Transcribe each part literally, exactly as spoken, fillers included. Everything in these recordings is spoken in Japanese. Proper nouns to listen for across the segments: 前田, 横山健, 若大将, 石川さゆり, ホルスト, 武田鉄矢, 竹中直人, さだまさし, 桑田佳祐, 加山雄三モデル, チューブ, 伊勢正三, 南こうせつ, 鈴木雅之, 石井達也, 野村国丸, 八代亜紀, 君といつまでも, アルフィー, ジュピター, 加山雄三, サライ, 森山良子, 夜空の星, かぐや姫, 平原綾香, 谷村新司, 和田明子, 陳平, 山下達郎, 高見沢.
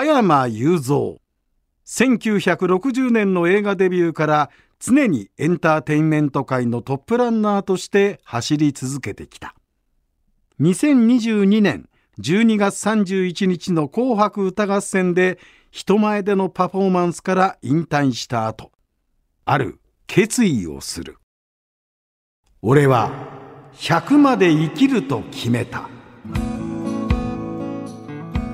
加山雄三。せんきゅうひゃくろくじゅうねんの映画デビューから常にエンターテインメント界のトップランナーとして走り続けてきた。にせんにじゅうにねんじゅうにがつさんじゅういちにちの紅白歌合戦で人前でのパフォーマンスから引退した後、ある決意をする。俺はひゃくまで生きると決めた。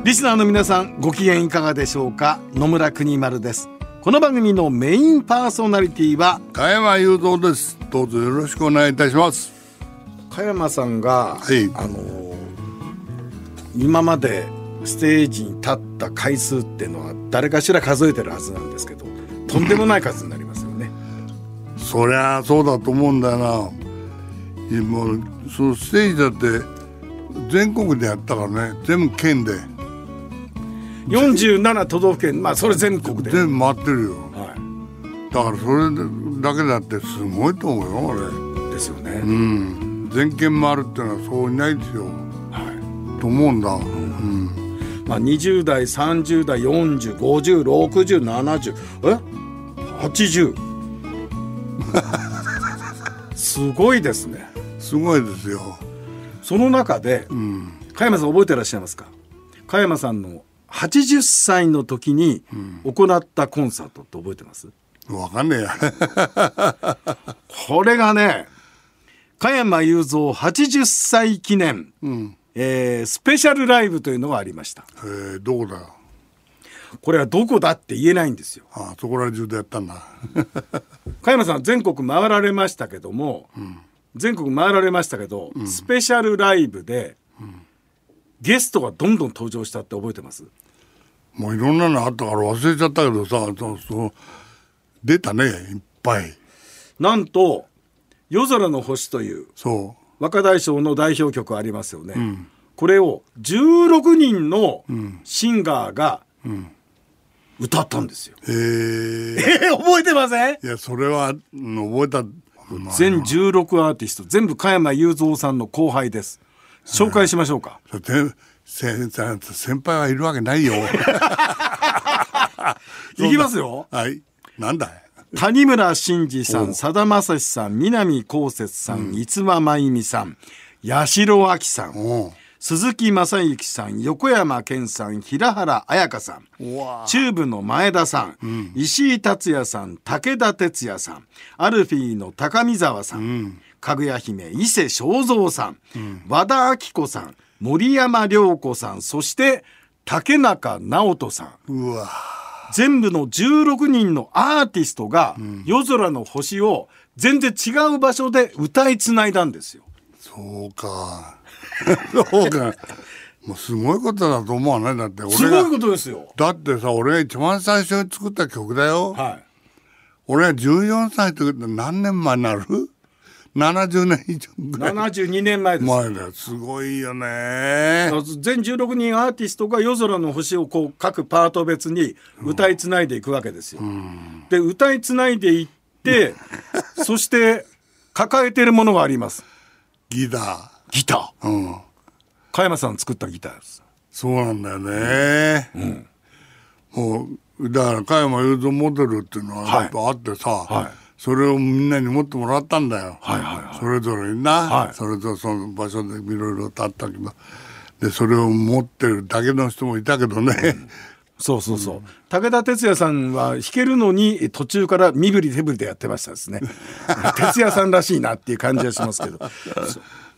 リスナーの皆さん、ご機嫌いかがでしょうか。野村国丸です。この番組のメインパーソナリティは加山雄三です。どうぞよろしくお願いいたします。加山さんが、はい、あの今までステージに立った回数っていうのは誰かしら数えてるはずなんですけど、とんでもない数になりますよね。そりゃそうだと思うんだよな。もうそのステージだって全国でやったからね。全部県でよんじゅうなな都道府県、まあそれ全国で全部回ってるよ、はい、だからそれだけだってすごいと思うよ。あれですよね、うん、全県回るってのはそういないですよ、はい、と思うんだ、うんうんまあ、にじゅう代さんじゅう代よんじゅう、ごじゅう、ろくじゅう、ななじゅう、えはちじゅうすごいですね。すごいですよ。その中で、うん、加山さん覚えてらっしゃいますか。加山さんのはちじゅっさいの時に行ったコンサートって覚えてます？わかんねえやこれがね、加山雄三はちじゅっさい記念、うんえー、スペシャルライブというのがありました。へー、どこだ。これはどこだって言えないんですよ。ああ、そこら中でやったんだ加山さん全国回られましたけども、うん、全国回られましたけど、うん、スペシャルライブで、うん、ゲストがどんどん登場したって覚えてます？もういろんなのあったから忘れちゃったけどさ、そうそう出たね、いっぱい。なんと夜空の星という若大将の代表曲ありますよね、うん、これをじゅうろくにんのシンガーが、うんうん歌ったんですよ。えー、えー、覚えてません？いや、それは覚えた。全じゅうろくアーティスト全部加山雄三さんの後輩です。紹介しましょうか。えー、先, 先輩はいるわけないよいきますよ。はい、なんだい。谷村新司さん、さだまさしさん、南こうせつさん、うん、逸話まゆみさん、八代亜紀さん、鈴木雅之さん、横山健さん、平原綾香さん、チューブの前田さん、うん、石井達也さん、武田鉄矢さん、アルフィーの高見沢さん、うん、かぐや姫伊勢正三さん、うん、和田明子さん、森山良子さん、そして竹中直人さん。うわ、全部のじゅうろくにんのアーティストが夜空の星を全然違う場所で歌いつないだんですよ。そうかそうか、もうすごいことだと思わない。だって俺がすごいことですよ。だってさ、俺が一番最初に作った曲だよ、はい、俺がじゅうよんさいと何年前になる？ななじゅうねん以上ぐらい。ななじゅうにねんまえです。前だ。すごいよね。全じゅうろくにんアーティストが夜空の星をこう各パート別に歌いつないでいくわけですよ、うん、で歌いつないでいってそして抱えているものがあります。ギターギター、うん、加山さん作ったギターです。そうなんだよね、うんうん、もうだから加山雄三モデルっていうのはあってさ、はい、それをみんなに持ってもらったんだよ、はいはいはい、それぞれな、はい、それぞれその場所でいろいろ立ったけど、でそれを持ってるだけの人もいたけどね、うん、そうそうそう、うん、武田鉄矢さんは弾けるのに途中から身振り手振りでやってましたですね鉄矢さんらしいなっていう感じはしますけど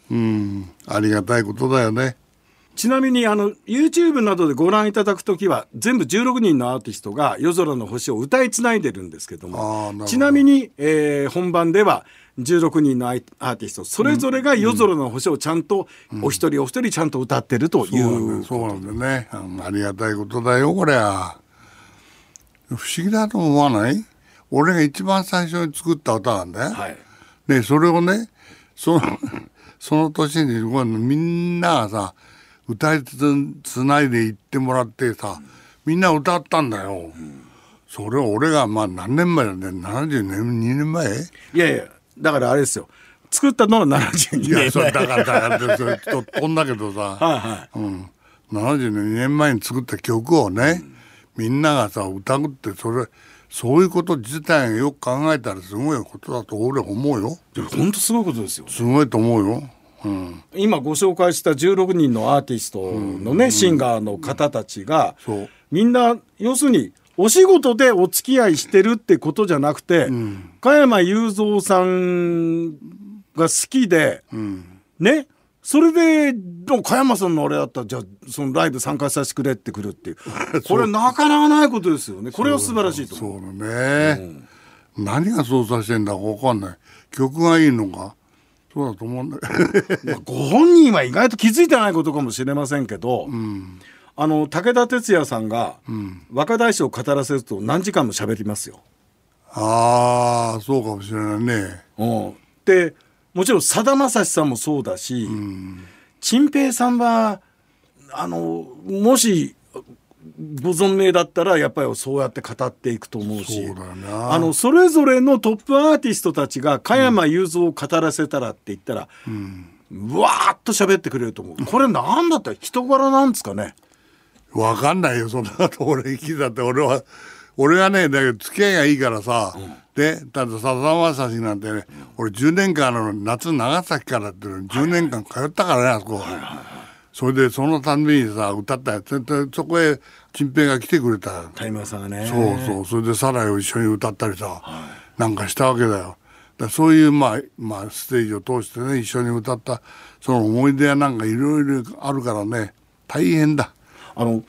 うん、ありがたいことだよね。ちなみにあの YouTube などでご覧いただくときは全部じゅうろくにんのアーティストが夜空の星を歌いつないでるんですけども、どちなみに、えー、本番ではじゅうろくにんのアーティストそれぞれが夜空の星をちゃんと、うん、お一人お一人ちゃんと歌ってるという。そうなんだね、そうなんだね、ありがたいことだよ。これは不思議だと思わない？俺が一番最初に作った歌なんだよ、はい、でそれをねそのその年にみんながさ歌い つ, つないでいってもらってさ、みんな歌ったんだよ、うん、それを俺がまあ何年前だね、ななじゅうにねんまえ。いやいや、だからあれですよ、作ったのはななじゅうにねんまえ。いや、それだからだからそれと飛んだけどさはい、はいうん、ななじゅうにねんまえに作った曲をね、うん、みんながさ疑って、それそういうこと自体がよく考えたらすごいことだと俺思うよ。でも本当すごいことですよ。すごいと思うよ。うん、今ご紹介したじゅうろくにんのアーティストのね、うん、シンガーの方たちが、うん、みんな要するにお仕事でお付き合いしてるってことじゃなくて、うん、加山雄三さんが好きで、うん、ね、それで加山さんのあれだったらじゃあそのライブ参加させてくれってくるっていうこれなかなかないことですよね。これは素晴らしいと思う。そうだね、うん、何が操作してんだか分かんない。曲がいいのかそうだと思うんだご本人は意外と気づいてないことかもしれませんけど、うん、あの武田鉄矢さんが若大将を語らせると何時間も喋りますよ。ああ、そうかもしれないね。うん、でもちろんさだまさしさんもそうだし、うん、陳平さんはあのもしご存命だったらやっぱりそうやって語っていくと思うし、 そうだな、あのそれぞれのトップアーティストたちが加山雄三を語らせたらって言ったら、うん、うわーっと喋ってくれると思う。これなんだったら人柄なんですかね。分かんないよそんなこと。俺生きたって俺は俺はねだけど付き合いがいいからさ、うん、でたださだまさしなんてね、俺じゅうねんかんの夏長崎からっていうのじゅうねんかん通ったからね、あそこ。はいはいはい。それでそのたんびにさ歌ったやつ、そこへ陳平が来てくれた。タイマーさんがね。そうそう。それでサライを一緒に歌ったりさ、はい、なんかしたわけだよ。だからそういう、まあ、まあステージを通してね一緒に歌ったその思い出やなんかいろいろあるからね大変だ。あの、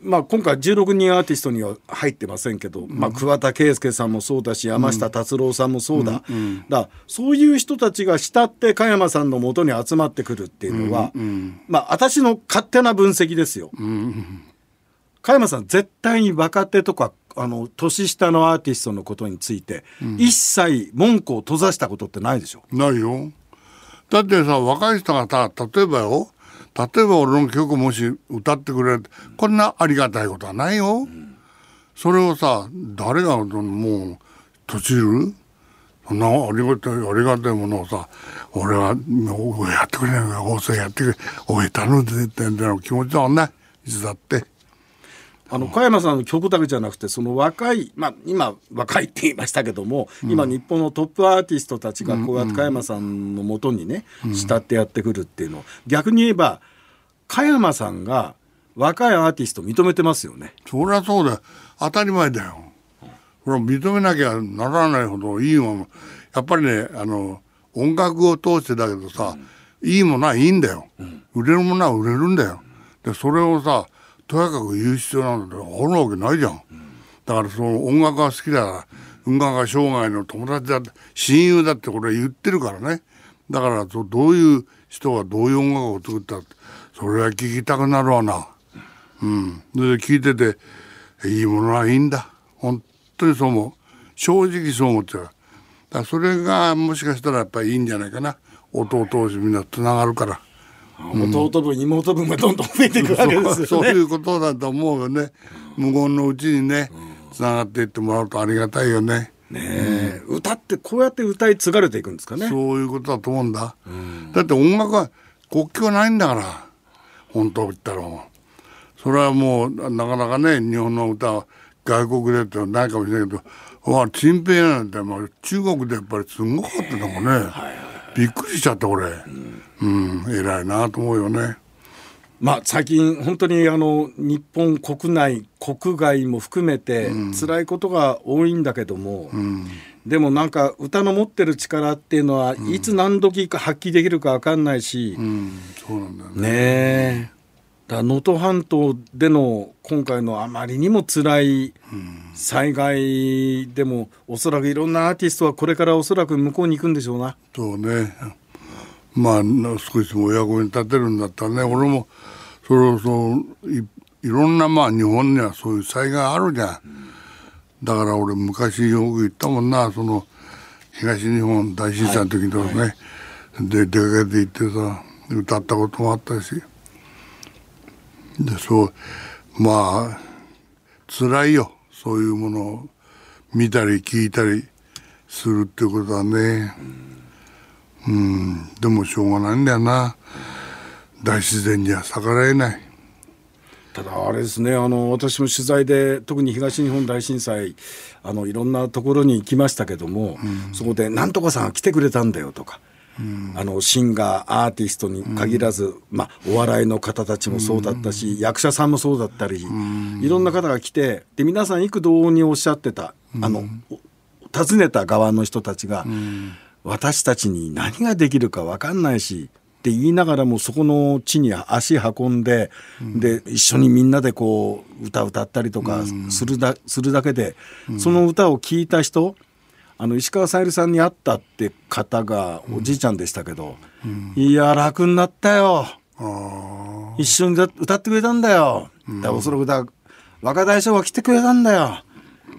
まあ、今回じゅうろくにんアーティストには入ってませんけど、うん、まあ、桑田佳祐さんもそうだし山下達郎さんもそうだ、うんうん、だそういう人たちが慕って加山さんの元に集まってくるっていうのは、うんうん、まあ、私の勝手な分析ですよ。うんうん、加山さん絶対に若手とかあの年下のアーティストのことについて、うん、一切門戸を閉ざしたことってないでしょ。ないよ。だってさ若い人がさ例えばよ例えば俺の曲もし歌ってくれる、こんなありがたいことはないよ。うん、それをさ誰がもう閉じるそんなありがたいありがたいものをさ俺はやってくれないから放送やってくれおい頼んでってんだよ気持ちだもんね。いつだってあの加山さんの曲だけじゃなくてその若い、まあ、今若いって言いましたけども、うん、今日本のトップアーティストたちがこうやって加山さんのもとにね、うん、慕ってやってくるっていうのを逆に言えば加山さんが若いアーティストを認めてますよね。そりゃそうだよ。当たり前だよ。これ認めなきゃならないほどいいものやっぱりねあの音楽を通してだけどさ、うん、いいものはいいんだよ、うん、売れるものは売れるんだよ。でそれをさとやかく言う必要なんてあるわけないじゃん。だからその音楽が好きだから音楽が生涯の友達だって親友だってこれ言ってるからね。だからどういう人がどういう音楽を作ったってそれは聴きたくなるわな。うん。で聴いてていいものはいいんだ本当にそう思う。正直そう思っちゃう。だからそれがもしかしたらやっぱりいいんじゃないかな。音を通してみんなつながるから。弟分、うん、妹分がどんどん増えていくわけですよね。そういうことだと思うよね。無言のうちにねつながっていってもらうとありがたいよね。ねえ、うん、歌ってこうやって歌い継がれていくんですかね。そういうことだと思うんだ。うん、だって音楽は国境ないんだから本当言ったらそれはもうなかなかね日本の歌は外国でってないかもしれないけど陳平なんて、まあ、中国でやっぱりすごかったのもね、はいはい、びっくりしちゃった俺。うんうん、偉いなと思うよね。まあ、最近本当にあの日本国内国外も含めて辛いことが多いんだけども、うん、でもなんか歌の持ってる力っていうのはいつ何時か発揮できるか分かんないし、うん、そうなんだよね。だから能登半島での今回のあまりにも辛い災害でもおそらくいろんなアーティストはこれからおそらく向こうに行くんでしょうな。そうね。まあ、少しでもお役に立てるんだったらね俺もそれをそういろんなまあ日本にはそういう災害あるじゃん。だから俺昔よく言ったもんなその東日本大震災の時とかね、はいはい、で出かけて行ってさ歌ったこともあったしでそうまあ辛いよそういうものを見たり聞いたりするっていうことはね。うん、でもしょうがないんだよな。大自然には逆らえない。ただあれですね、あの私も取材で特に東日本大震災あのいろんなところに行きましたけども、うん、そこでなんとかさんが来てくれたんだよとか、うん、あのシンガーアーティストに限らず、うんまあ、お笑いの方たちもそうだったし、うん、役者さんもそうだったり、うん、いろんな方が来てで皆さん幾度におっしゃってたあの、うん、訪ねた側の人たちが、うん、私たちに何ができるか分かんないしって言いながらもそこの地に足運んで、うん、で一緒にみんなでこう歌歌ったりとかするだ、うん、するだけで、うん、その歌を聴いた人あの石川さゆりさんに会ったって方がおじいちゃんでしたけど、うんうん、いや楽になったよあ一緒に歌ってくれたんだよ、うん、だおそらくだ若大将が来てくれたんだよ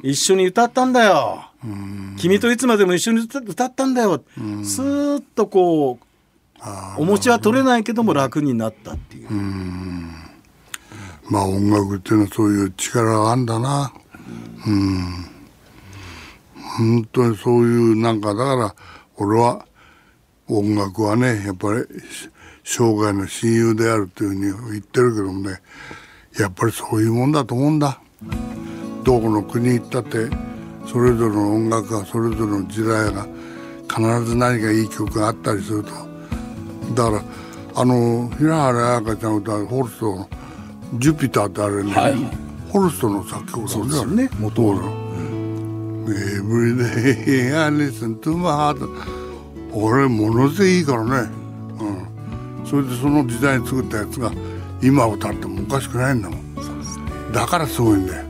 一緒に歌ったんだよ、うん、君といつまでも一緒に歌、歌ったんだよ、うん、スーッとこうお餅は取れないけども楽になったっていう。うんまあ音楽っていうのはそういう力があるんだな。うん本当にそういうなんかだから俺は音楽はねやっぱり生涯の親友であるというふうに言ってるけどもねやっぱりそういうもんだと思うんだ。どこの国行ったってそれぞれの音楽がそれぞれの時代が必ず何かいい曲があったりすると。だからあの平原綾香ちゃん歌うホルストのジュピターってあれね、はい、ホルストの作曲なんですよね元々。Every day I listen to my heart 俺ものすごいいいからね、うん、それでその時代に作ったやつが今歌ってもおかしくないんだもん。そうですね、だからすごいんだよ。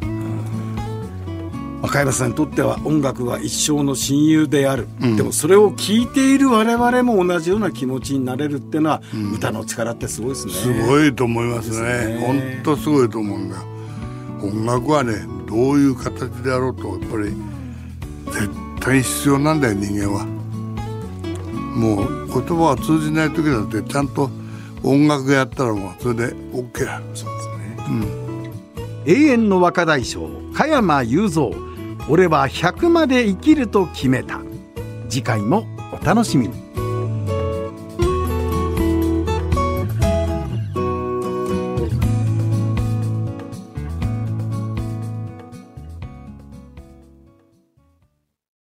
若林さんにとっては音楽は一生の親友である、うん、でもそれを聴いている我々も同じような気持ちになれるっていうのは、うん、歌の力ってすごいですね。すごいと思いますね。本当すごいと思うんだ。音楽はねどういう形であろうとやっぱり絶対必要なんだよ人間は。もう言葉が通じない時だってちゃんと音楽やったらもうそれで OK だ。そうですね、うん、永遠の若大将加山雄三俺はひゃくまで生きると決めた。次回もお楽しみに。